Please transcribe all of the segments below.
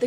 The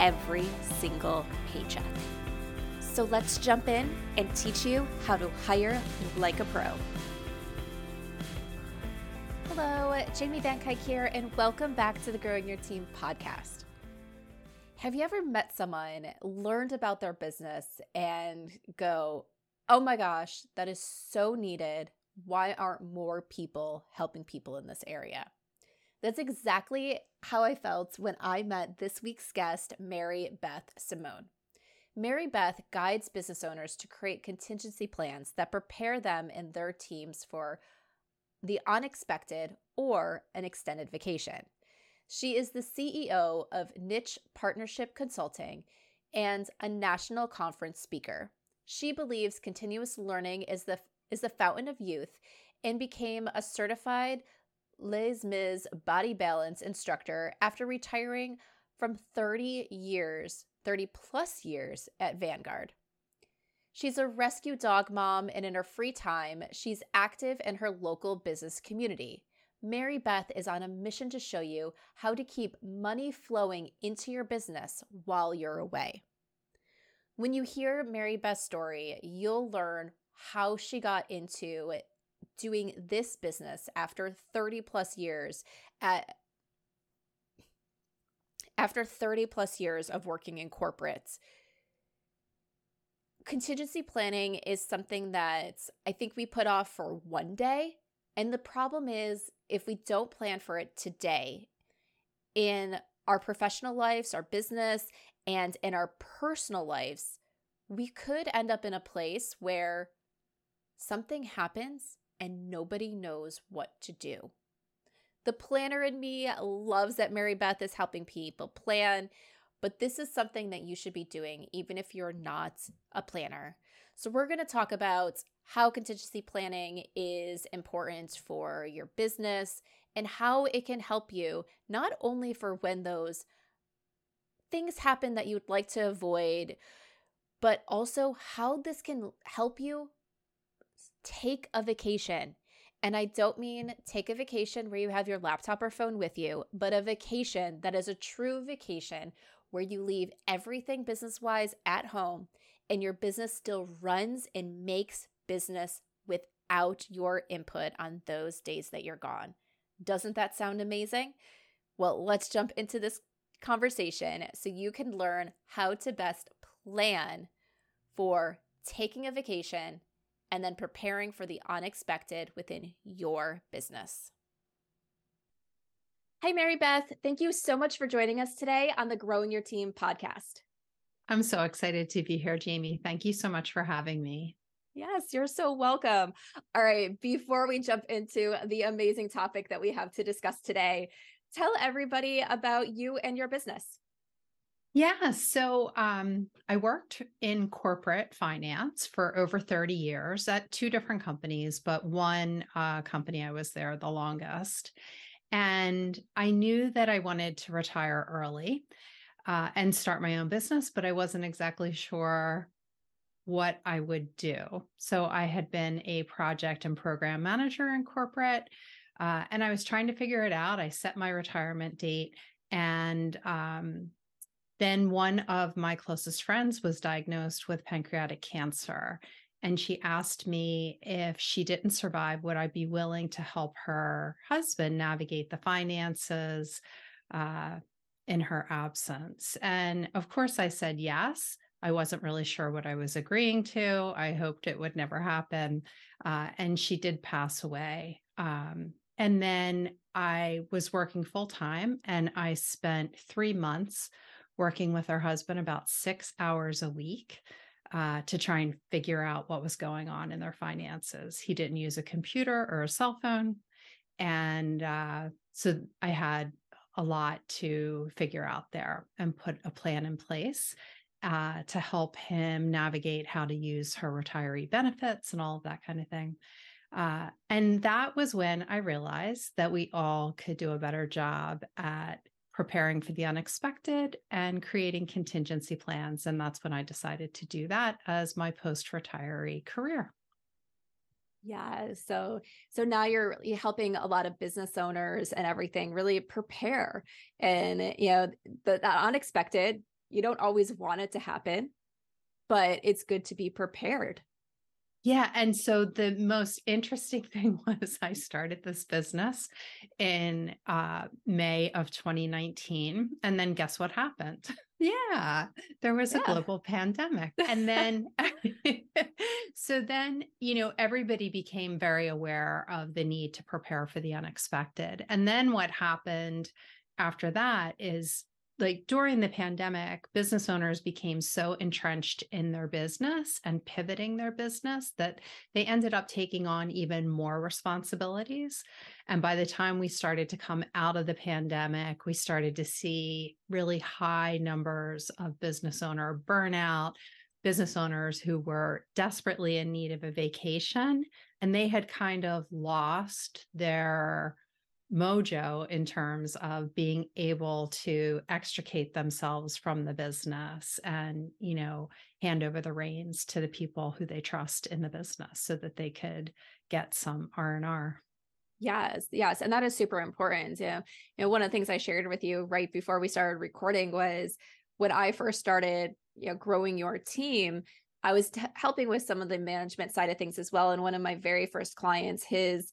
every single paycheck. So let's jump in and teach you how to hire like a pro. Hello, Jamie Van Kuyk here, and welcome back to the Growing Your Team podcast. Have you ever met someone, learned about their business, and go, oh my gosh, that is so needed. Why aren't more people helping people in this area? That's exactly how I felt when I met this week's guest, Mary Beth Simone. Mary Beth guides business owners to create contingency plans that prepare them and their teams for the unexpected or an extended vacation. She is the CEO of Niche Partnership Consulting and a national conference speaker. She believes continuous learning is the fountain of youth and became a certified Les Mis Body Balance instructor after retiring from 30 plus years at Vanguard. She's a rescue dog mom, and in her free time, she's active in her local business community. Mary Beth is on a mission to show you how to keep money flowing into your business while you're away. When you hear Mary Beth's story, you'll learn how she got into doing this business after 30 plus years of working in corporates. Contingency planning is something that I think we put off for one day. And the problem is, if we don't plan for it today in our professional lives, our business, and in our personal lives, we could end up in a place where something happens and nobody knows what to do. The planner in me loves that Mary Beth is helping people plan, but this is something that you should be doing even if you're not a planner. So we're going to talk about how contingency planning is important for your business and how it can help you not only for when those things happen that you'd like to avoid, but also how this can help you take a vacation. And I don't mean take a vacation where you have your laptop or phone with you, but a vacation that is a true vacation where you leave everything business-wise at home and your business still runs and makes business without your input on those days that you're gone. Doesn't that sound amazing? Well, let's jump into this conversation so you can learn how to best plan for taking a vacation and then preparing for the unexpected within your business. Hey, Mary Beth, thank you so much for joining us today on the Growing Your Team podcast. I'm so excited to be here, Jamie. Thank you so much for having me. Yes, you're so welcome. All right, before we jump into the amazing topic that we have to discuss today, tell everybody about you and your business. Yeah, so I worked in corporate finance for over 30 years at two different companies, but one company I was there the longest. And I knew that I wanted to retire early and start my own business, but I wasn't exactly sure what I would do. So I had been a project and program manager in corporate, and I was trying to figure it out. I set my retirement date, and then one of my closest friends was diagnosed with pancreatic cancer. And she asked me if she didn't survive, would I be willing to help her husband navigate the finances in her absence? And of course I said yes. I wasn't really sure what I was agreeing to. I hoped it would never happen. And she did pass away. And then I was working full time, and I spent 3 months working with her husband about 6 hours a week to try and figure out what was going on in their finances. He didn't use a computer or a cell phone. And so I had a lot to figure out there and put a plan in place to help him navigate how to use her retiree benefits and all of that kind of thing. And that was when I realized that we all could do a better job at preparing for the unexpected and creating contingency plans. And that's when I decided to do that as my post-retiree career. Yeah. So now you're helping a lot of business owners and everything really prepare. And, you know, that unexpected, you don't always want it to happen, but it's good to be prepared. Yeah. And so the most interesting thing was I started this business in May of 2019. And then guess what happened? Yeah, there was a global pandemic. And then, you know, everybody became very aware of the need to prepare for the unexpected. And then what happened after that is, like, during the pandemic, business owners became so entrenched in their business and pivoting their business that they ended up taking on even more responsibilities. And by the time we started to come out of the pandemic, we started to see really high numbers of business owner burnout, business owners who were desperately in need of a vacation, and they had kind of lost their mojo in terms of being able to extricate themselves from the business and, you know, hand over the reins to the people who they trust in the business so that they could get some R&R. Yes. Yes. And that is super important. You know, one of the things I shared with you right before we started recording was when I first started, you know, growing your team, I was helping with some of the management side of things as well. And one of my very first clients, his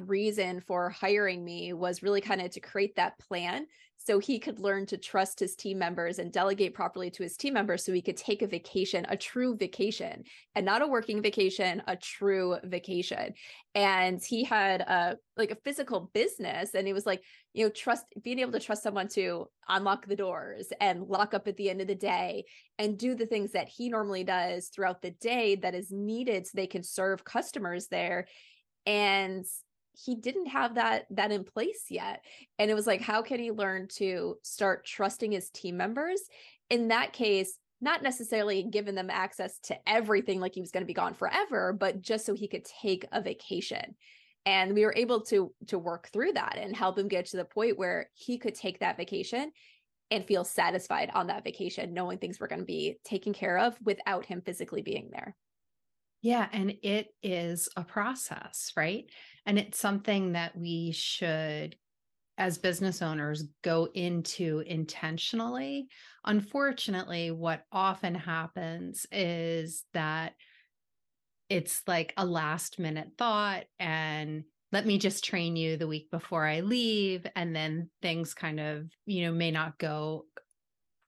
reason for hiring me was really kind of to create that plan so he could learn to trust his team members and delegate properly to his team members so he could take a vacation, a true vacation, and not a working vacation, a true vacation. And he had a physical business, and he was like, you know, being able to trust someone to unlock the doors and lock up at the end of the day and do the things that he normally does throughout the day that is needed so they can serve customers there. And he didn't have that in place yet. And it was like, how can he learn to start trusting his team members? In that case, not necessarily giving them access to everything, like he was going to be gone forever, but just so he could take a vacation. And we were able to work through that and help him get to the point where he could take that vacation and feel satisfied on that vacation, knowing things were going to be taken care of without him physically being there. Yeah. And it is a process, right? And it's something that we should, as business owners, go into intentionally. Unfortunately, what often happens is that it's like a last minute thought, and let me just train you the week before I leave. And then things kind of, you know, may not go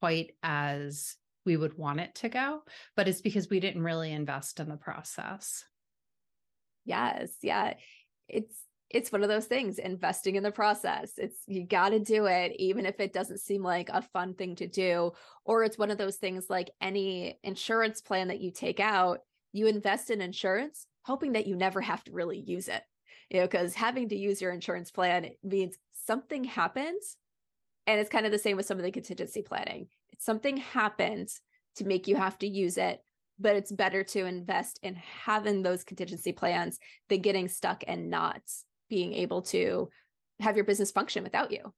quite as we would want it to go, but it's because we didn't really invest in the process. Yes. Yeah. It's one of those things, investing in the process. You got to do it, even if it doesn't seem like a fun thing to do, or it's one of those things like any insurance plan that you take out, you invest in insurance, hoping that you never have to really use it, you know, because having to use your insurance plan means something happens. And it's kind of the same with some of the contingency planning. Something happens to make you have to use it, but it's better to invest in having those contingency plans than getting stuck and not being able to have your business function without you.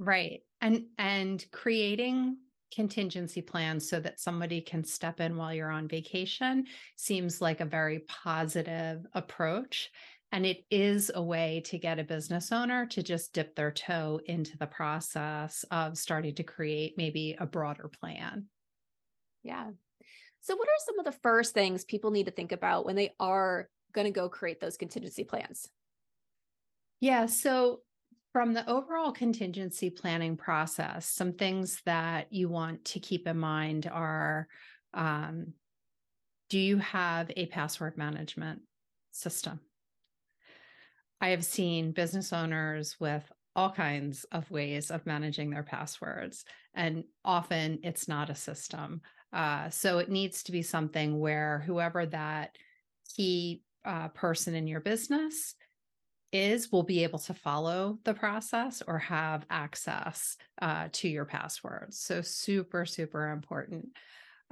Right. And creating contingency plan so that somebody can step in while you're on vacation seems like a very positive approach. And it is a way to get a business owner to just dip their toe into the process of starting to create maybe a broader plan. Yeah. So what are some of the first things people need to think about when they are going to go create those contingency plans? Yeah. So from the overall contingency planning process, some things that you want to keep in mind are, do you have a password management system? I have seen business owners with all kinds of ways of managing their passwords, and often it's not a system. So it needs to be something where whoever that key person in your business is will be able to follow the process or have access to your passwords. So super, super important.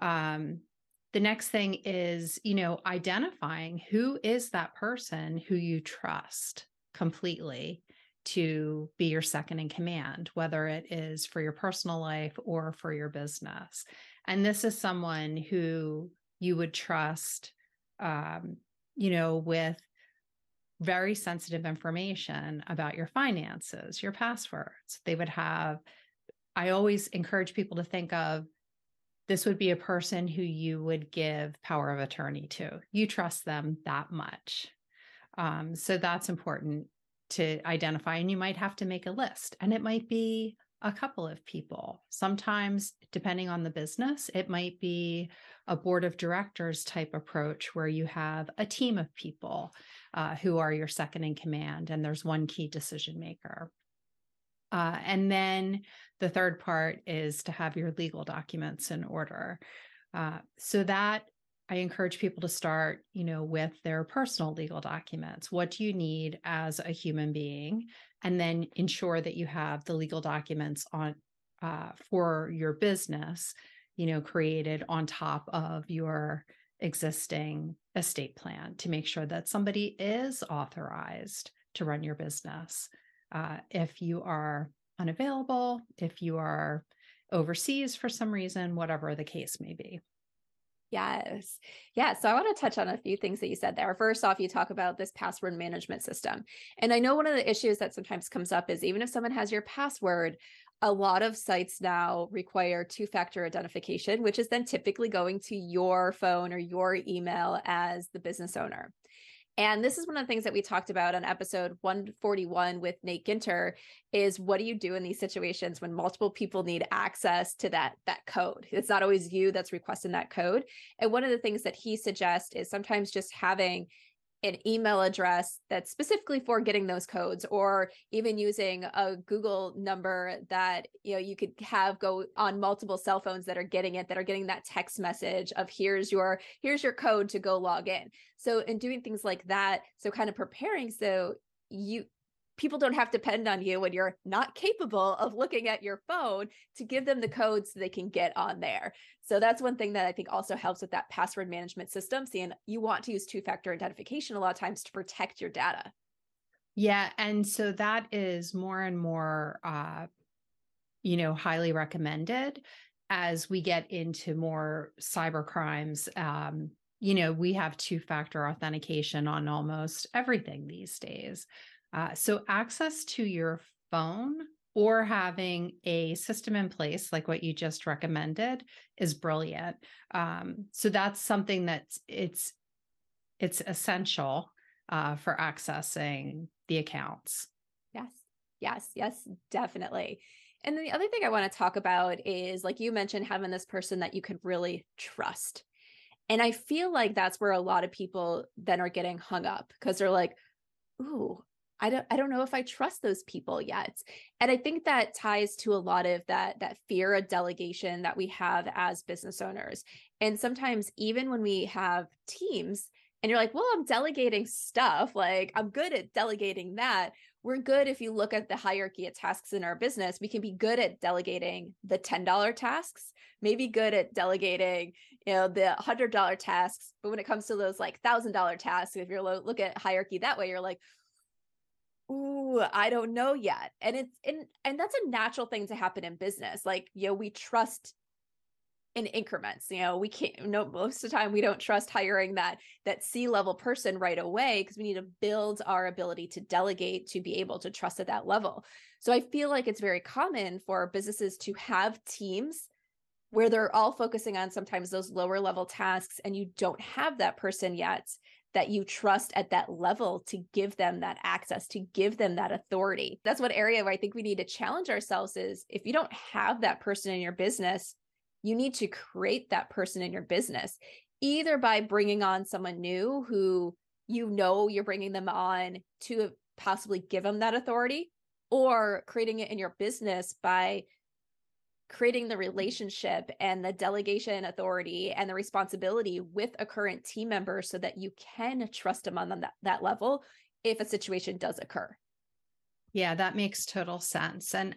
The next thing is, you know, identifying who is that person who you trust completely to be your second in command, whether it is for your personal life or for your business. And this is someone who you would trust, you know, with very sensitive information about your finances, your passwords. They would have, I always encourage people to think of, this would be a person who you would give power of attorney to. You trust them that much. So that's important to identify. And you might have to make a list, and it might be a couple of people. Sometimes, depending on the business, it might be a board of directors type approach where you have a team of people who are your second in command, and there's one key decision maker. And then the third part is to have your legal documents in order. So that I encourage people to start, you know, with their personal legal documents. What do you need as a human being? And then ensure that you have the legal documents on for your business, you know, created on top of your existing estate plan to make sure that somebody is authorized to run your business. If you are unavailable, if you are overseas for some reason, whatever the case may be. Yes. Yeah. So I want to touch on a few things that you said there. First off, you talk about this password management system. And I know one of the issues that sometimes comes up is even if someone has your password, a lot of sites now require two-factor identification, which is then typically going to your phone or your email as the business owner. And this is one of the things that we talked about on episode 141 with Nate Ginter is what do you do in these situations when multiple people need access to that code? It's not always you that's requesting that code. And one of the things that he suggests is sometimes just having an email address that's specifically for getting those codes, or even using a Google number that, you know, you could have go on multiple cell phones that are getting it, that are getting that text message of here's your code to go log in. So, and doing things like that. So kind of preparing. So people don't have to depend on you when you're not capable of looking at your phone to give them the code so they can get on there. So that's one thing that I think also helps with that password management system. Seeing you want to use two-factor identification a lot of times to protect your data. Yeah. And so that is more and more, you know, highly recommended as we get into more cyber crimes. You know, we have two-factor authentication on almost everything these days. So access to your phone or having a system in place, like what you just recommended, is brilliant. So that's something that it's essential for accessing the accounts. Yes, definitely. And then the other thing I want to talk about is, like you mentioned, having this person that you could really trust. And I feel like that's where a lot of people then are getting hung up because they're like, ooh, I don't know if I trust those people yet. And I think that ties to a lot of that fear of delegation that we have as business owners. And sometimes even when we have teams and you're like, well, I'm delegating stuff, like I'm good at delegating that. We're good if you look at the hierarchy of tasks in our business. We can be good at delegating the $10 tasks, maybe good at delegating, you know, the $100 tasks. But when it comes to those like $1,000 tasks, if you're look at hierarchy that way, you're like, ooh, I don't know yet. And that's a natural thing to happen in business. Like, you know, we trust in increments. You know, we can't, no, most of the time we don't trust hiring that C-level person right away because we need to build our ability to delegate to be able to trust at that level. So I feel like it's very common for businesses to have teams where they're all focusing on sometimes those lower level tasks, and you don't have that person yet that you trust at that level to give them that access, to give them that authority. That's one area where I think we need to challenge ourselves is if you don't have that person in your business, you need to create that person in your business, either by bringing on someone new who you know you're bringing them on to possibly give them that authority, or creating it in your business by creating the relationship and the delegation authority and the responsibility with a current team member so that you can trust them on that level if a situation does occur. Yeah, that makes total sense. And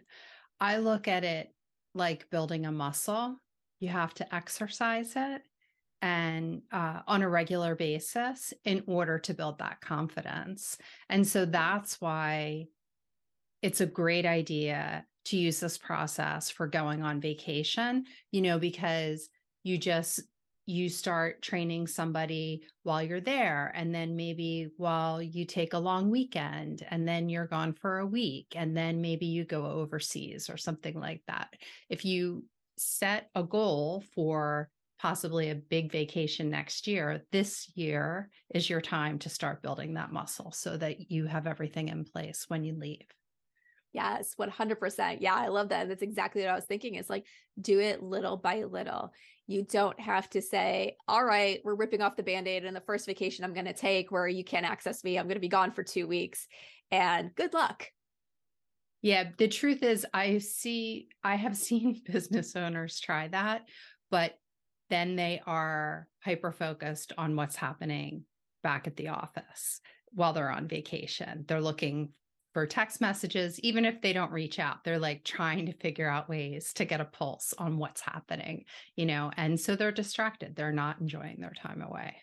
I look at it like building a muscle. You have to exercise it and on a regular basis in order to build that confidence. And so that's why it's a great idea to use this process for going on vacation, you know, because you start training somebody while you're there, and then maybe while you take a long weekend, and then you're gone for a week, and then maybe you go overseas or something like that. If you set a goal for possibly a big vacation next year, this year is your time to start building that muscle so that you have everything in place when you leave. Yes, 100%. Yeah, I love that. That's exactly what I was thinking. It's like, do it little by little. You don't have to say, all right, we're ripping off the Band-Aid and the first vacation I'm going to take where you can't access me, I'm going to be gone for 2 weeks and good luck. Yeah, the truth is I have seen business owners try that, but then they are hyper-focused on what's happening back at the office while they're on vacation. They're looking for text messages, even if they don't reach out, they're like trying to figure out ways to get a pulse on what's happening, you know, and so they're distracted. They're not enjoying their time away.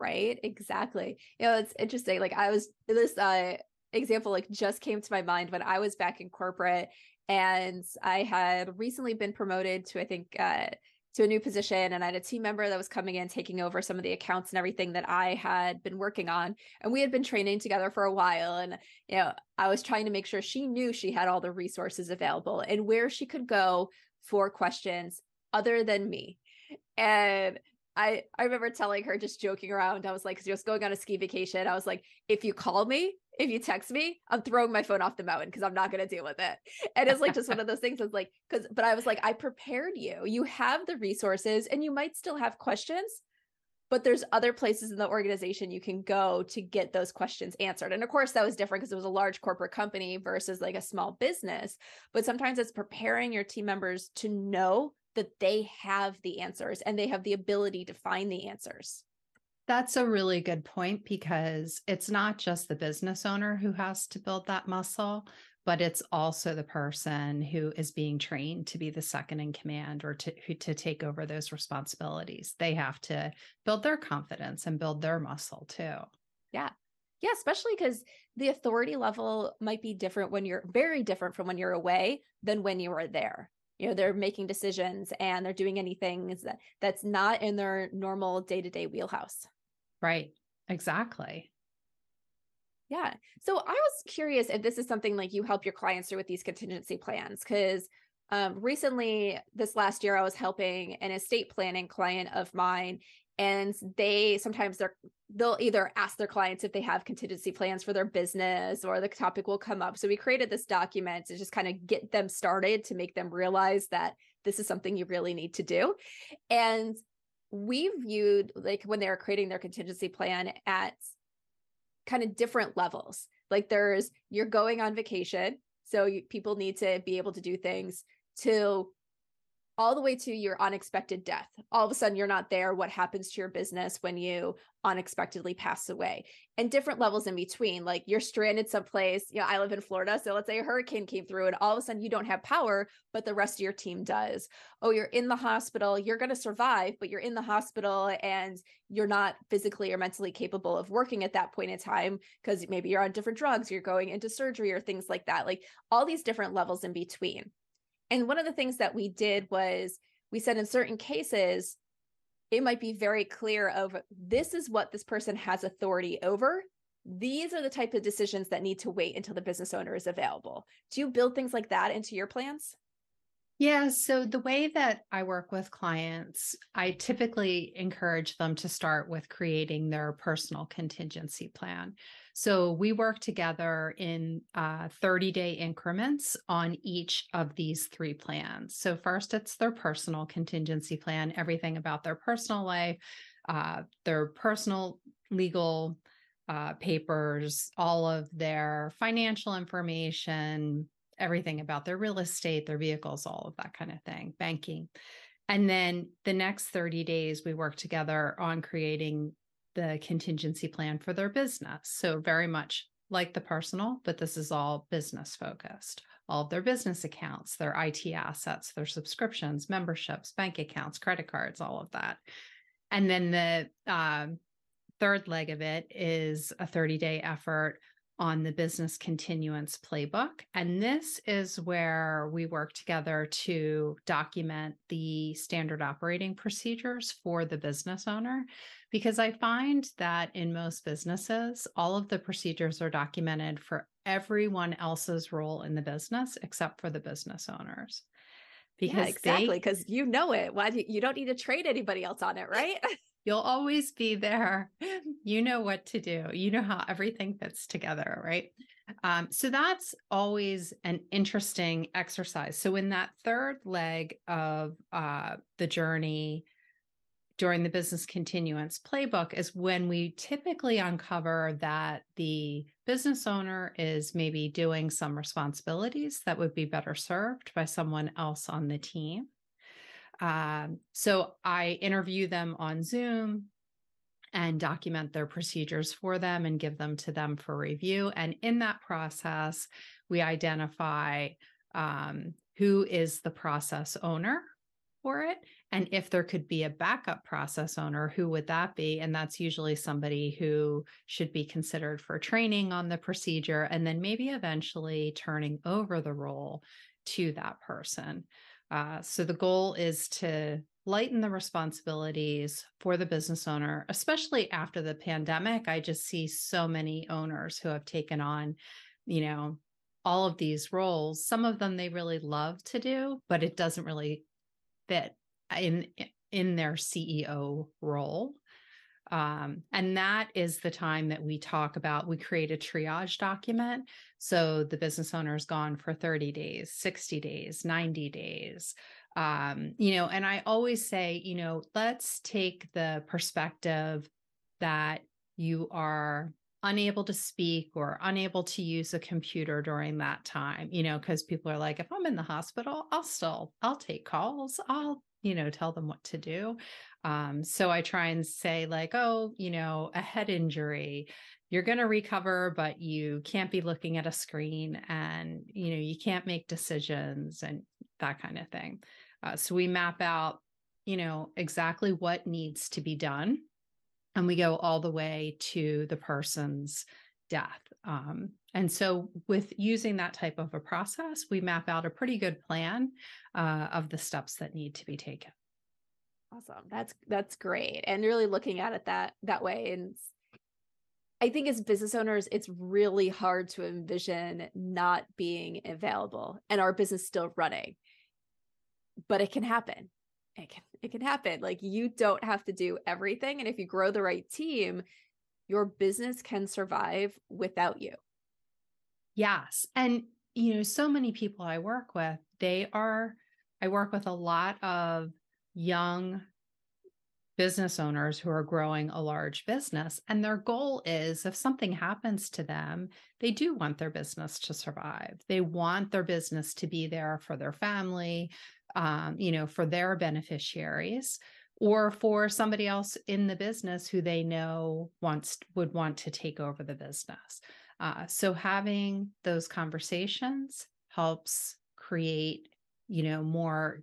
Right. Exactly. You know, it's interesting. Like example, like just came to my mind when I was back in corporate, and I had recently been promoted to, I think, to a new position. And I had a team member that was coming in, taking over some of the accounts and everything that I had been working on. And we had been training together for a while. And, you know, I was trying to make sure she knew she had all the resources available and where she could go for questions other than me. And I remember telling her, just joking around, I was like, just going on a ski vacation, I was like, if you call me, if you text me, I'm throwing my phone off the mountain because I'm not going to deal with it. And it's like just one of those things. It's like, but I was like, I prepared you. You have the resources and you might still have questions, but there's other places in the organization you can go to get those questions answered. And of course, that was different because it was a large corporate company versus like a small business. But sometimes it's preparing your team members to know that they have the answers and they have the ability to find the answers. That's a really good point, because it's not just the business owner who has to build that muscle, but it's also the person who is being trained to be the second in command or to take over those responsibilities. They have to build their confidence and build their muscle too. Yeah. Yeah, especially because the authority level might be different when you're very different from when you're away than when you are there. You know, they're making decisions and they're doing anything that's not in their normal day-to-day wheelhouse. Right. Exactly. Yeah. So I was curious if this is something like you help your clients through with these contingency plans, because recently this last year, I was helping an estate planning client of mine, and they'll either ask their clients if they have contingency plans for their business, or the topic will come up. So we created this document to just kind of get them started, to make them realize that this is something you really need to do. And we viewed, like, when they were creating their contingency plan, at kind of different levels. Like you're going on vacation, so people need to be able to do things, to all the way to your unexpected death. All of a sudden, you're not there. What happens to your business when you unexpectedly pass away? And different levels in between, like you're stranded someplace. You know, I live in Florida, so let's say a hurricane came through and all of a sudden you don't have power, but the rest of your team does. Oh, you're in the hospital. You're going to survive, but you're in the hospital and you're not physically or mentally capable of working at that point in time, because maybe you're on different drugs, you're going into surgery or things like that. Like all these different levels in between. And one of the things that we did was We said in certain cases, it might be very clear of this is what this person has authority over. These are the type of decisions that need to wait until the business owner is available. Do you build things like that into your plans? Yeah. So the way that I work with clients, I typically encourage them to start with creating their personal contingency plan. So we work together in 30-day increments on each of these three plans. So first, it's their personal contingency plan, everything about their personal life, their personal legal papers, all of their financial information, everything about their real estate, their vehicles, all of that kind of thing, banking. And then the next 30 days, we work together on creating the contingency plan for their business. So very much like the personal, but this is all business focused, all of their business accounts, their IT assets, their subscriptions, memberships, bank accounts, credit cards, all of that. And then the third leg of it is a 30-day effort on the business continuance playbook. And this is where we work together to document the standard operating procedures for the business owner, because I find that in most businesses, all of the procedures are documented for everyone else's role in the business, except for the business owners. Because yeah, exactly, because you know it. Why you don't need to trade anybody else on it, right? You'll always be there. You know what to do. You know how everything fits together, right? So that's always an interesting exercise. So in that third leg of the journey during the business continuance playbook is when we typically uncover that the business owner is maybe doing some responsibilities that would be better served by someone else on the team. So I interview them on Zoom and document their procedures for them and give them to them for review. And in that process, we identify who is the process owner for it. And if there could be a backup process owner, who would that be? And that's usually somebody who should be considered for training on the procedure, and then maybe eventually turning over the role to that person. So the goal is to lighten the responsibilities for the business owner, especially after the pandemic. I just see so many owners who have taken on, you know, all of these roles. Some of them they really love to do, but it doesn't really fit in their CEO role. And that is the time that we talk about, we create a triage document. So the business owner is gone for 30 days, 60 days, 90 days, and I always say, let's take the perspective that you are unable to speak or unable to use a computer during that time, because people are like, if I'm in the hospital, I'll take calls. I'll tell them what to do. So I try and say like, a head injury, you're going to recover, but you can't be looking at a screen and, you can't make decisions and that kind of thing. So we map out, exactly what needs to be done. And we go all the way to the person's death. And so with using that type of a process, we map out a pretty good plan of the steps that need to be taken. Awesome. That's great. And really looking at it that way. And I think as business owners, it's really hard to envision not being available and our business still running, but it can happen. It can happen. Like you don't have to do everything. And if you grow the right team, your business can survive without you. Yes. And, so many people I work with, I work with a lot of young business owners who are growing a large business. And their goal is if something happens to them, they do want their business to survive. They want their business to be there for their family, for their beneficiaries, or for somebody else in the business who they know would want to take over the business. So having those conversations helps create, more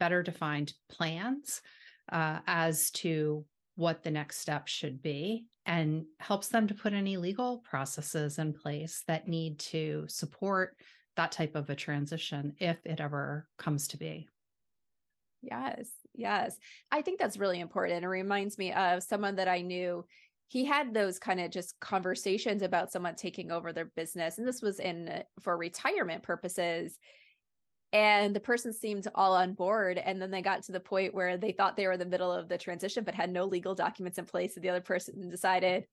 better defined plans as to what the next step should be, and helps them to put any legal processes in place that need to support that type of a transition if it ever comes to be. Yes. I think that's really important. It reminds me of someone that I knew. He had those kind of just conversations about someone taking over their business. And this was for retirement purposes. And the person seemed all on board. And then they got to the point where they thought they were in the middle of the transition, but had no legal documents in place. And the other person decided,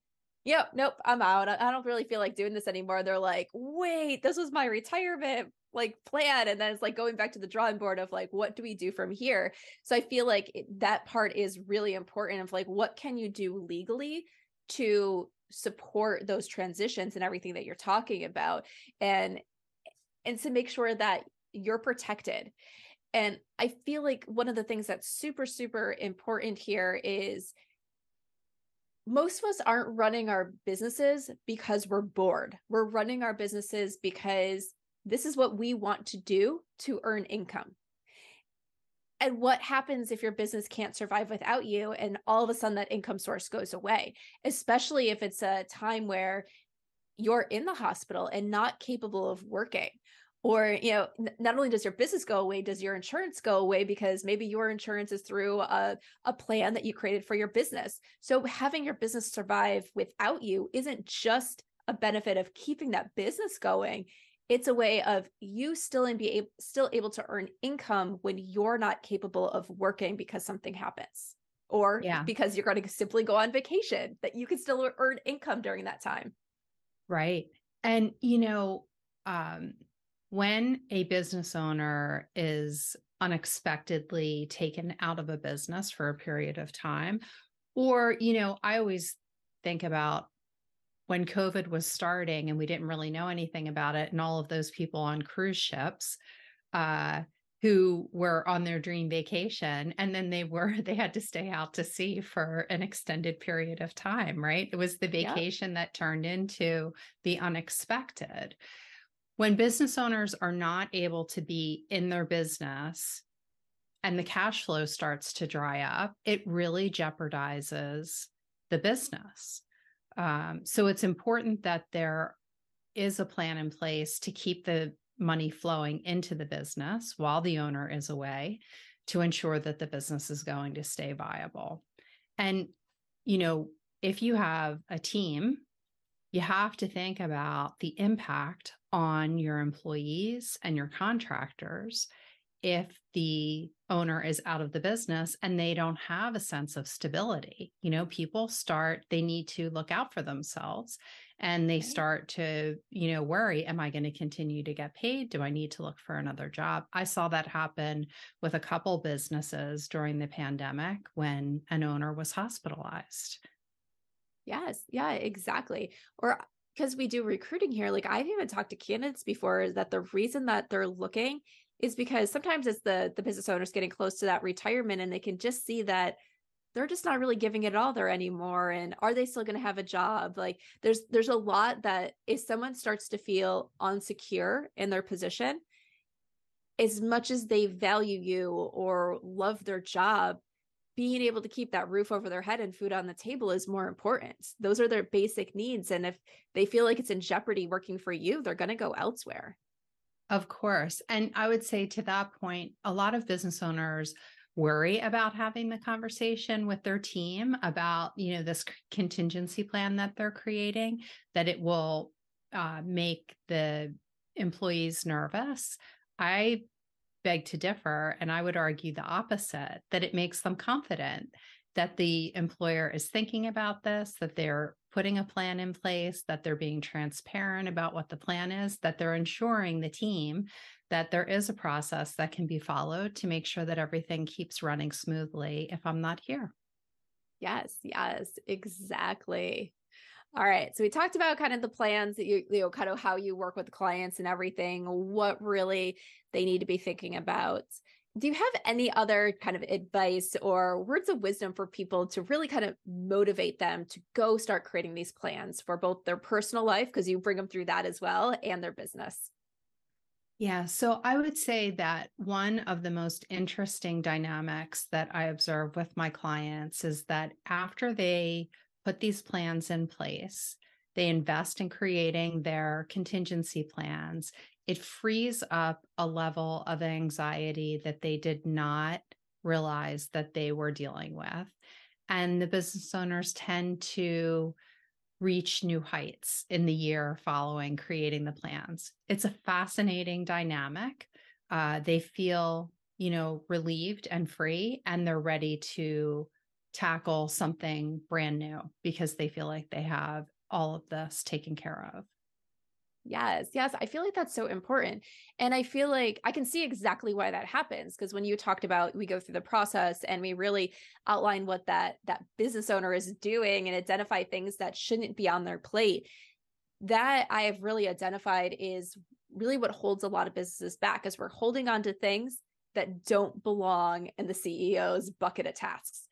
yep, nope, I'm out. I don't really feel like doing this anymore. They're like, wait, this was my retirement plan. And then it's like going back to the drawing board of what do we do from here? So I feel like that part is really important of what can you do legally to support those transitions and everything that you're talking about, and to make sure that you're protected. And I feel like one of the things that's super, super important here is most of us aren't running our businesses because we're bored. We're running our businesses because this is what we want to do to earn income. And what happens if your business can't survive without you and all of a sudden that income source goes away, especially if it's a time where you're in the hospital and not capable of working? Or, not only does your business go away, does your insurance go away? Because maybe your insurance is through a plan that you created for your business. So having your business survive without you isn't just a benefit of keeping that business going. It's a way of you still able to earn income when you're not capable of working because something happens, or because you're going to simply go on vacation, that you can still earn income during that time. Right. And, when a business owner is unexpectedly taken out of a business for a period of time, or, I always think about when COVID was starting and we didn't really know anything about it, and all of those people on cruise ships who were on their dream vacation, and then they had to stay out to sea for an extended period of time, right? It was the vacation that turned into the unexpected. When business owners are not able to be in their business and the cash flow starts to dry up, it really jeopardizes the business. So it's important that there is a plan in place to keep the money flowing into the business while the owner is away, to ensure that the business is going to stay viable. And, if you have a team, you have to think about the impact on your employees and your contractors if the owner is out of the business and they don't have a sense of stability. People they need to look out for themselves, and they start to, worry, am I going to continue to get paid? Do I need to look for another job? I saw that happen with a couple businesses during the pandemic when an owner was hospitalized. Yes. Yeah, exactly. Or because we do recruiting here, I've even talked to candidates before that the reason that they're looking is because sometimes it's the business owners getting close to that retirement, and they can just see that they're just not really giving it all there anymore. And are they still going to have a job? There's a lot that if someone starts to feel insecure in their position, as much as they value you or love their job, being able to keep that roof over their head and food on the table is more important. Those are their basic needs. And if they feel like it's in jeopardy working for you, they're going to go elsewhere. Of course. And I would say to that point, a lot of business owners worry about having the conversation with their team about, this contingency plan that they're creating, that it will make the employees nervous. I beg to differ. And I would argue the opposite, that it makes them confident that the employer is thinking about this, that they're putting a plan in place, that they're being transparent about what the plan is, that they're ensuring the team that there is a process that can be followed to make sure that everything keeps running smoothly if I'm not here. Yes, exactly. All right. So we talked about kind of the plans that kind of how you work with clients and everything, what really they need to be thinking about. Do you have any other kind of advice or words of wisdom for people to really kind of motivate them to go start creating these plans for both their personal life, because you bring them through that as well, and their business? Yeah. So I would say that one of the most interesting dynamics that I observe with my clients is that after they put these plans in place, they invest in creating their contingency plans, it frees up a level of anxiety that they did not realized that they were dealing with. And the business owners tend to reach new heights in the year following creating the plans. It's a fascinating dynamic. They feel, you know, relieved and free, and they're ready to tackle something brand new because they feel like they have all of this taken care of. Yes. Yes. I feel like that's so important. And I feel like I can see exactly why that happens. Because when you talked about, we go through the process and we really outline what that business owner is doing and identify things that shouldn't be on their plate, that I have really identified is really what holds a lot of businesses back, is we're holding on to things that don't belong in the CEO's bucket of tasks.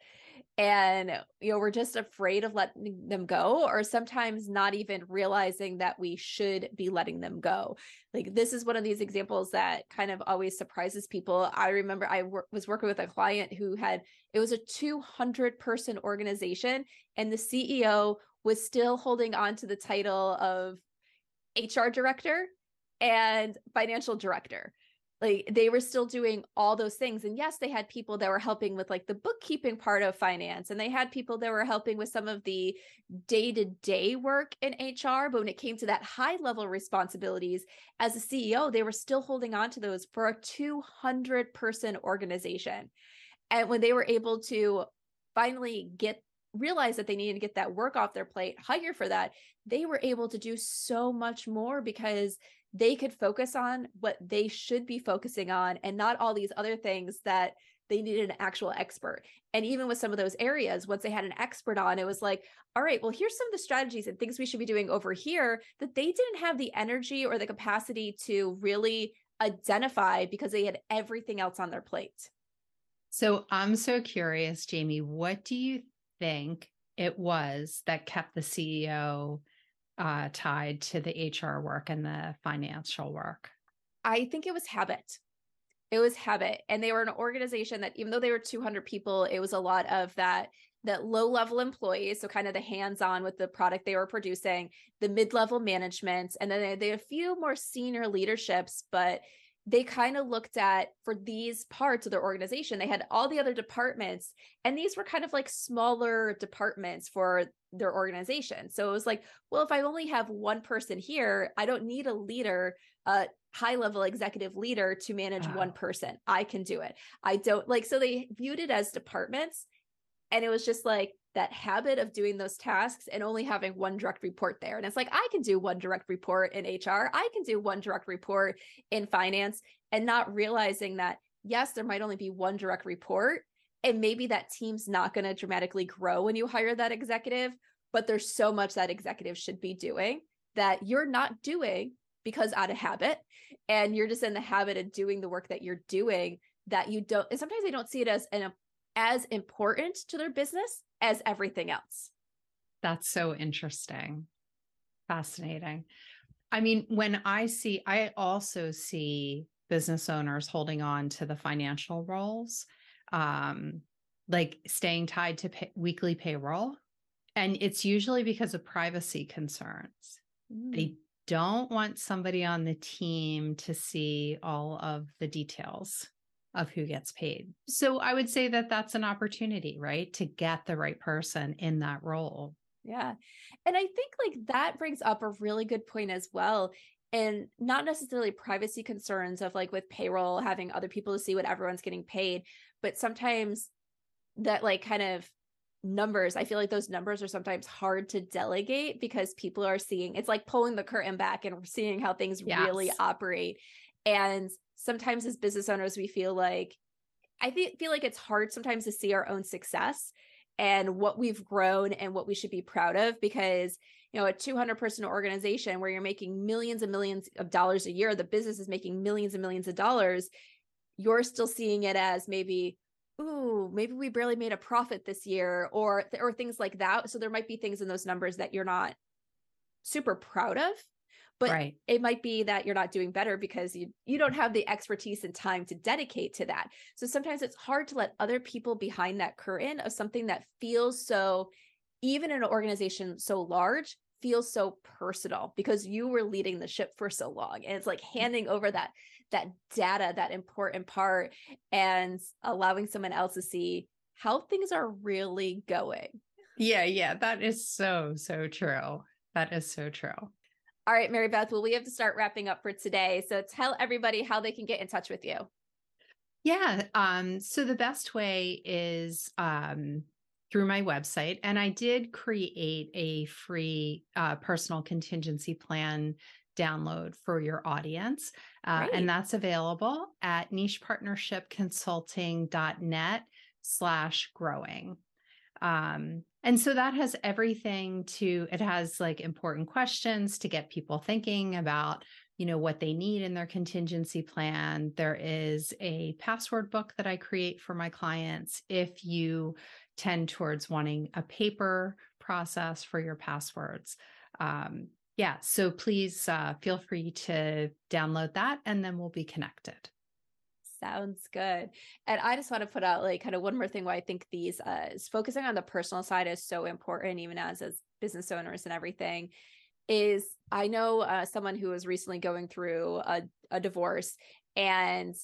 And, you know, we're just afraid of letting them go, or sometimes not even realizing that we should be letting them go. Like, this is one of these examples that kind of always surprises people. I remember I was working with a client who had, it was a 200 person organization, and the CEO was still holding on to the title of HR director and financial director. Like, they were still doing all those things. And yes, they had people that were helping with like the bookkeeping part of finance, and they had people that were helping with some of the day-to-day work in HR. But when it came to that high level responsibilities as a CEO, they were still holding on to those for a 200 person organization. And when they were able to finally realize that they needed to get that work off their plate, hire for that, they were able to do so much more because they could focus on what they should be focusing on and not all these other things that they needed an actual expert. And even with some of those areas, once they had an expert on, it was like, all right, well, here's some of the strategies and things we should be doing over here that they didn't have the energy or the capacity to really identify because they had everything else on their plate. So I'm so curious, Jamie, what do you think it was that kept the CEO tied to the HR work and the financial work? I think it was habit. It was habit. And they were an organization that, even though they were 200 people, it was a lot of that low-level employees, so kind of the hands-on with the product they were producing, the mid-level management, and then they had a few more senior leaderships, but they kind of looked at, for these parts of their organization, they had all the other departments, and these were kind of like smaller departments for their organization. So it was like, well, if I only have one person here, I don't need a leader, a high-level executive leader to manage one person. I can do it. I don't like, so they viewed it as departments, and it was just like that habit of doing those tasks and only having one direct report there. And it's like, I can do one direct report in HR. I can do one direct report in finance, and not realizing that, yes, there might only be one direct report. And maybe that team's not going to dramatically grow when you hire that executive, but there's so much that executive should be doing that you're not doing because out of habit, and you're just in the habit of doing the work that you're doing that you don't, and sometimes they don't see it as important to their business as everything else. That's so interesting. Fascinating. I mean, when I also see business owners holding on to the financial roles, like staying tied to weekly payroll. And it's usually because of privacy concerns. Mm. They don't want somebody on the team to see all of the details of who gets paid. So I would say that that's an opportunity, right? To get the right person in that role. Yeah. And I think like that brings up a really good point as well. And not necessarily privacy concerns of like with payroll, having other people to see what everyone's getting paid, but sometimes that like kind of numbers, I feel like those numbers are sometimes hard to delegate because people are seeing, it's like pulling the curtain back and seeing how things really operate. And sometimes as business owners, we feel like, I feel like it's hard sometimes to see our own success and what we've grown and what we should be proud of, because, you know, a 200 person organization where you're making millions and millions of dollars a year, the business is making millions and millions of dollars, you're still seeing it as maybe, ooh, maybe we barely made a profit this year, or things like that. So there might be things in those numbers that you're not super proud of, but It might be that you're not doing better because you don't have the expertise and time to dedicate to that. So sometimes it's hard to let other people behind that curtain of something that feels so, even in an organization so large, feels so personal because you were leading the ship for so long. And it's like handing over that that data, that important part, and allowing someone else to see how things are really going. Yeah. That is so true. That is so true. All right, Mary Beth, well, we have to start wrapping up for today. So tell everybody how they can get in touch with you. Yeah. So the best way is through my website. And I did create a free personal contingency plan download for your audience. And that's available at nichepartnershipconsulting.net/growing. And so that has everything to, it has like important questions to get people thinking about, you know, what they need in their contingency plan. There is a password book that I create for my clients. If you tend towards wanting a paper process for your passwords. So please feel free to download that, and then we'll be connected. Sounds good. And I just want to put out like kind of one more thing why I think these is focusing on the personal side is so important, even as business owners and everything, is I know someone who was recently going through a divorce, and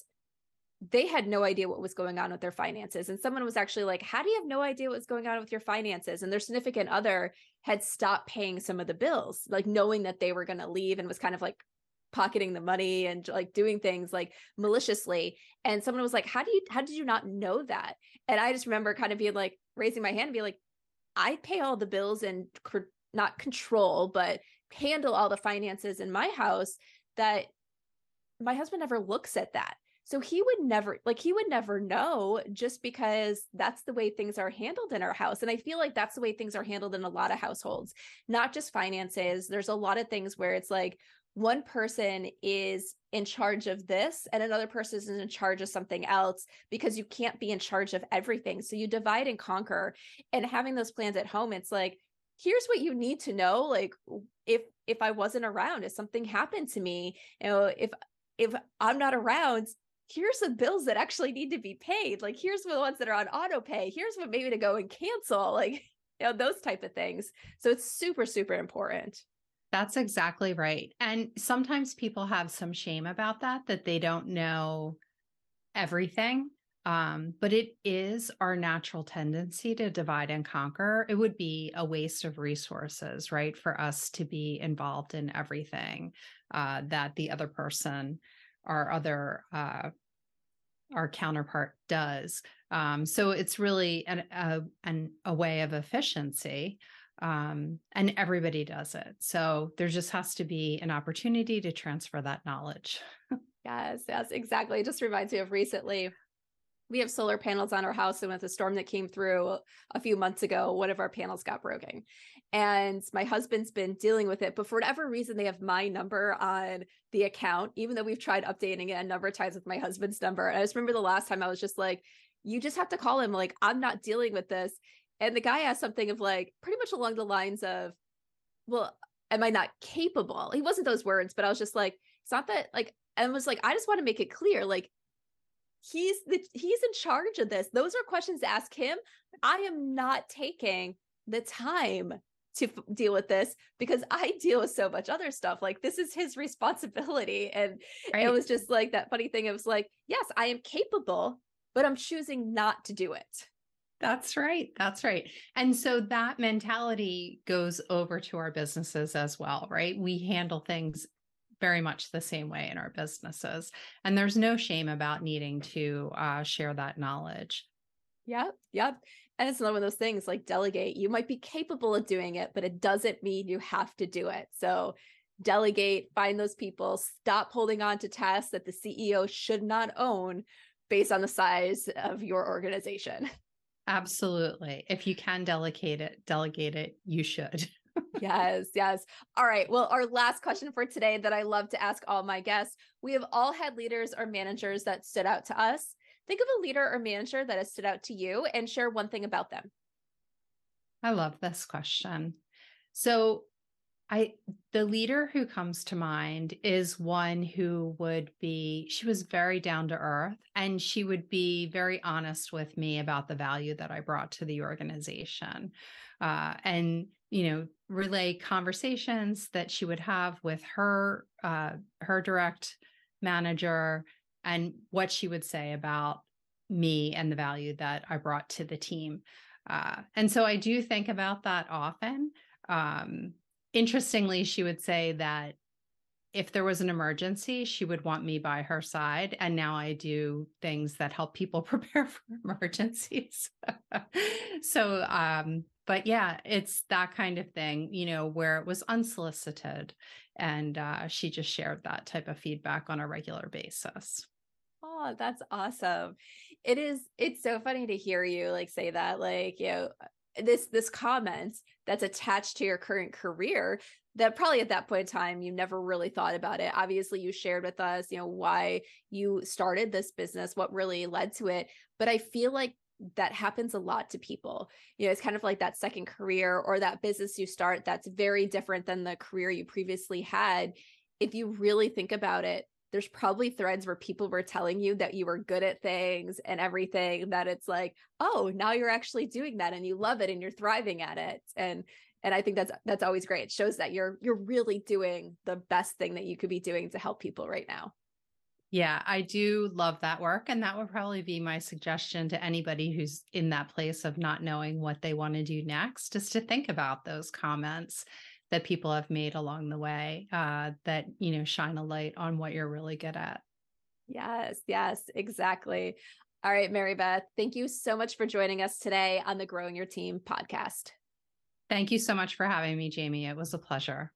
they had no idea what was going on with their finances. And someone was actually like, how do you have no idea what's going on with your finances? And their significant other had stopped paying some of the bills, like knowing that they were going to leave, and was kind of like pocketing the money and like doing things like maliciously. And someone was like, how did you not know that? And I just remember kind of being like, raising my hand and be like, I pay all the bills and not control, but handle all the finances in my house, that my husband never looks at that. So he would never know, just because that's the way things are handled in our house. And I feel like that's the way things are handled in a lot of households, not just finances. There's a lot of things where it's like, one person is in charge of this and another person is in charge of something else, because you can't be in charge of everything. So you divide and conquer. And having those plans at home, it's like, here's what you need to know. Like if I wasn't around, if something happened to me, you know, if I'm not around, here's the bills that actually need to be paid. Like, here's the ones that are on auto pay. Here's what maybe to go and cancel, like, you know, those type of things. So it's super, super important. That's exactly right. And sometimes people have some shame about that they don't know everything. But it is our natural tendency to divide and conquer. It would be a waste of resources, right, for us to be involved in everything that the other person, our counterpart does. So it's really a way of efficiency. And everybody does it. So there just has to be an opportunity to transfer that knowledge. Yes, exactly. It just reminds me of recently, we have solar panels on our house. And with the storm that came through a few months ago, one of our panels got broken. And my husband's been dealing with it, but for whatever reason, they have my number on the account, even though we've tried updating it a number of times with my husband's number. And I just remember the last time I was just like, you just have to call him. Like, I'm not dealing with this. And the guy asked something of like, pretty much along the lines of, well, am I not capable? He wasn't those words, but I was just like, it's not that, like, and was like, I just want to make it clear. Like, he's in charge of this. Those are questions to ask him. I am not taking the time to deal with this, because I deal with so much other stuff. Like, this is his responsibility. And It was just like that funny thing. It was like, yes, I am capable, but I'm choosing not to do it. That's right. And so that mentality goes over to our businesses as well, right? We handle things very much the same way in our businesses. And there's no shame about needing to share that knowledge. Yep. And it's another one of those things like delegate. You might be capable of doing it, but it doesn't mean you have to do it. So delegate, find those people, stop holding on to tasks that the CEO should not own based on the size of your organization. Absolutely. If you can delegate it, you should. Yes. All right. Well, our last question for today that I love to ask all my guests, we have all had leaders or managers that stood out to us. Think of a leader or manager that has stood out to you and share one thing about them. I love this question. So the leader who comes to mind is one who she was very down to earth, and she would be very honest with me about the value that I brought to the organization, and, you know, relay conversations that she would have with her direct manager and what she would say about me and the value that I brought to the team. And so I do think about that often. Interestingly, she would say that if there was an emergency, she would want me by her side. And now I do things that help people prepare for emergencies. So, but yeah, it's that kind of thing, you know, where it was unsolicited. And she just shared that type of feedback on a regular basis. Oh, that's awesome. It is. It's so funny to hear you like say that, like, you know, this comment that's attached to your current career that probably at that point in time, you never really thought about it. Obviously you shared with us, you know, why you started this business, what really led to it. But I feel like that happens a lot to people. You know, it's kind of like that second career or that business you start that's very different than the career you previously had. If you really think about it, there's probably threads where people were telling you that you were good at things and everything, that it's like, oh, now you're actually doing that and you love it and you're thriving at it. And I think that's always great. It shows that you're really doing the best thing that you could be doing to help people right now. Yeah, I do love that work. And that would probably be my suggestion to anybody who's in that place of not knowing what they want to do next, is to think about those comments that people have made along the way, that, you know, shine a light on what you're really good at. Yes, yes, exactly. All right, Mary Beth, thank you so much for joining us today on the Growing Your Team podcast. Thank you so much for having me, Jamie. It was a pleasure.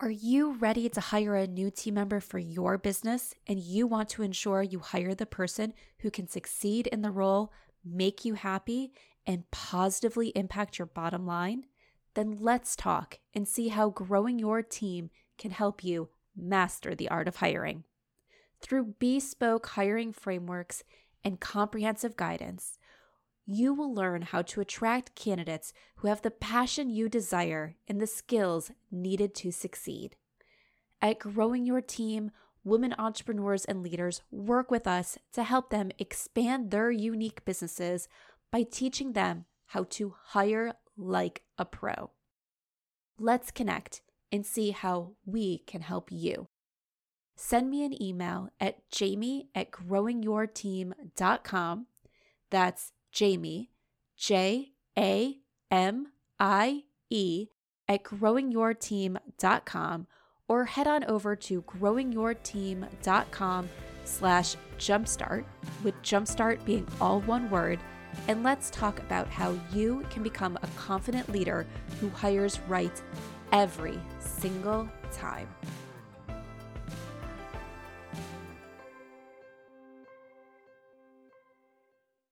Are you ready to hire a new team member for your business, and you want to ensure you hire the person who can succeed in the role, make you happy, and positively impact your bottom line? Then let's talk and see how growing your team can help you master the art of hiring. Through bespoke hiring frameworks and comprehensive guidance, you will learn how to attract candidates who have the passion you desire and the skills needed to succeed. At Growing Your Team, women entrepreneurs and leaders work with us to help them expand their unique businesses by teaching them how to hire like a pro. Let's connect and see how we can help you. Send me an email at jamie@growingyourteam.com. That's Jamie, JAMIE @growingyourteam.com, or head on over to growingyourteam.com/jumpstart, with jumpstart being all one word. And let's talk about how you can become a confident leader who hires right every single time.